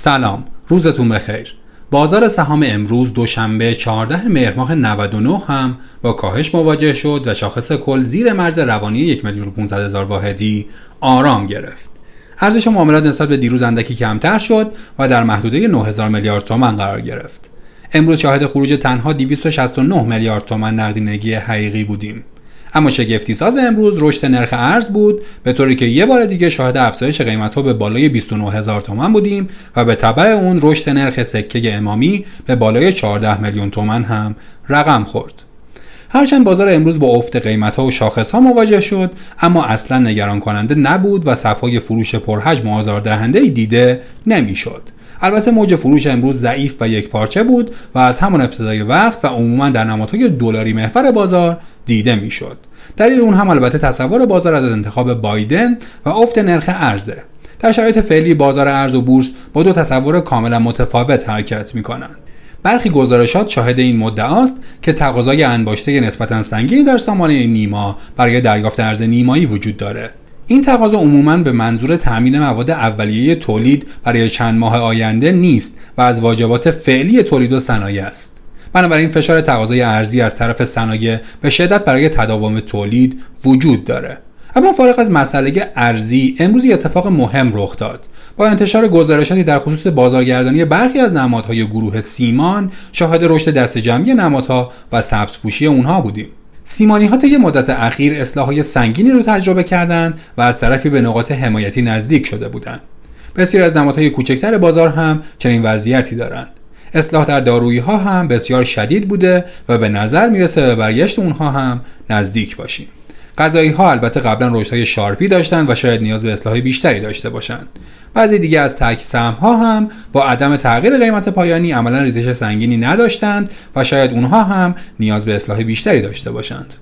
سلام، روزتون بخیر. بازار سهام امروز دوشنبه 14 مهر ماه 99 هم با کاهش مواجه شد و شاخص کل زیر مرز روانی 1,500,000 واحدی آرام گرفت. ارزش معاملات نسبت به دیروز اندکی کمتر شد و در محدوده 9000 میلیارد تومان قرار گرفت. امروز شاهد خروج تنها 269 میلیارد تومان نقدینگی حقیقی بودیم. اما شگفتی ساز امروز رشد نرخ ارز بود، به طوری که یه بار دیگه شاهد افزایش قیمت‌ها به بالای 29000 تومان بودیم و به تبع اون رشد نرخ سکه امامی به بالای 14 میلیون تومان هم رقم خورد. هرچند بازار امروز با افت قیمت‌ها و شاخص‌ها مواجه شد، اما اصلا نگران کننده نبود و صف‌های فروش پرحجم و آزاردهنده‌ای دیده نمی‌شد. البته موج فروش امروز ضعیف و یکپارچه بود و از همان ابتدای وقت و عموما در نمادهای دلاری محور بازار دیده میشد. دلیل اون هم البته تصور بازار از انتخاب بایدن و افت نرخ ارزه. در شرایط فعلی بازار ارز و بورس با دو تصور کاملا متفاوت حرکت میکنن. برخی گزارشات شاهد این مدعاست که تقاضای انباشته نسبتا سنگینی در سامانه نیما برای دریافت ارز نیمایی وجود داره. این تقاضا عموماً به منظور تامین مواد اولیه تولید برای چند ماه آینده نیست و از واجبات فعلی تولید و صنایع است. بنابراین فشار تقاضای ارزی از طرف صنایع به شدت برای تداوم تولید وجود داره. اما فارغ از مسئله ارزی، امروز یک اتفاق مهم رخ داد. با انتشار گزارشاتی در خصوص بازارگردانی برخی از نمادهای گروه سیمان، شاهد رشد دسته جمعی نمادها و سبزپوشی اونها بودیم. سیمانی‌ها طی مدت اخیر اصلاح‌های سنگینی رو تجربه کردند و از طرفی به نقاط حمایتی نزدیک شده بودند. بسیاری از نمادهای کوچکتر بازار هم چنین وضعیتی دارند. اصلاح در دارویی‌ها هم بسیار شدید بوده و به نظر میرسه به برگشت اونها هم نزدیک باشیم. غذایی‌ها البته قبلا رشدهای شارپی داشتن و شاید نیاز به اصلاح‌های بیشتری داشته باشند. بعضی دیگه از تک سهم‌ها هم با عدم تغییر قیمت پایانی عملاً ریزش سنگینی نداشتند و شاید اونها هم نیاز به اصلاح‌های بیشتری داشته باشند.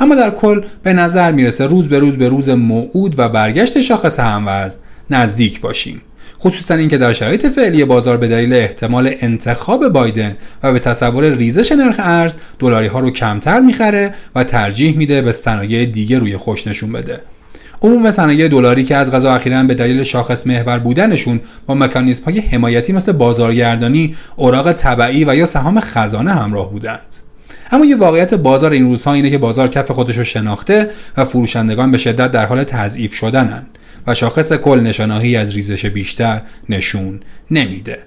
اما در کل به نظر میرسه روز به روز موعود و برگشت شاخص هم‌وزن نزدیک باشیم. خصوصا اینکه در شرایط فعلی بازار به دلیل احتمال انتخاب بایدن و به تصور ریزش نرخ ارز، دلاری‌ها رو کمتر می‌خره و ترجیح میده به صنایع دیگه روی خوش نشون بده. عموم صنایع دلاری که از قضا اخیراً به دلیل شاخص محور بودنشون با مکانیزم‌های حمایتی مثل بازارگردانی، اوراق طبعی و یا سهام خزانه همراه بودند. اما یه واقعیت بازار این روزها اینه که بازار کف خودش رو شناخته و فروشندگان به شدت در حال تضعیف شدنند و شاخص کل نشانه‌ای از ریزش بیشتر نشون نمیده.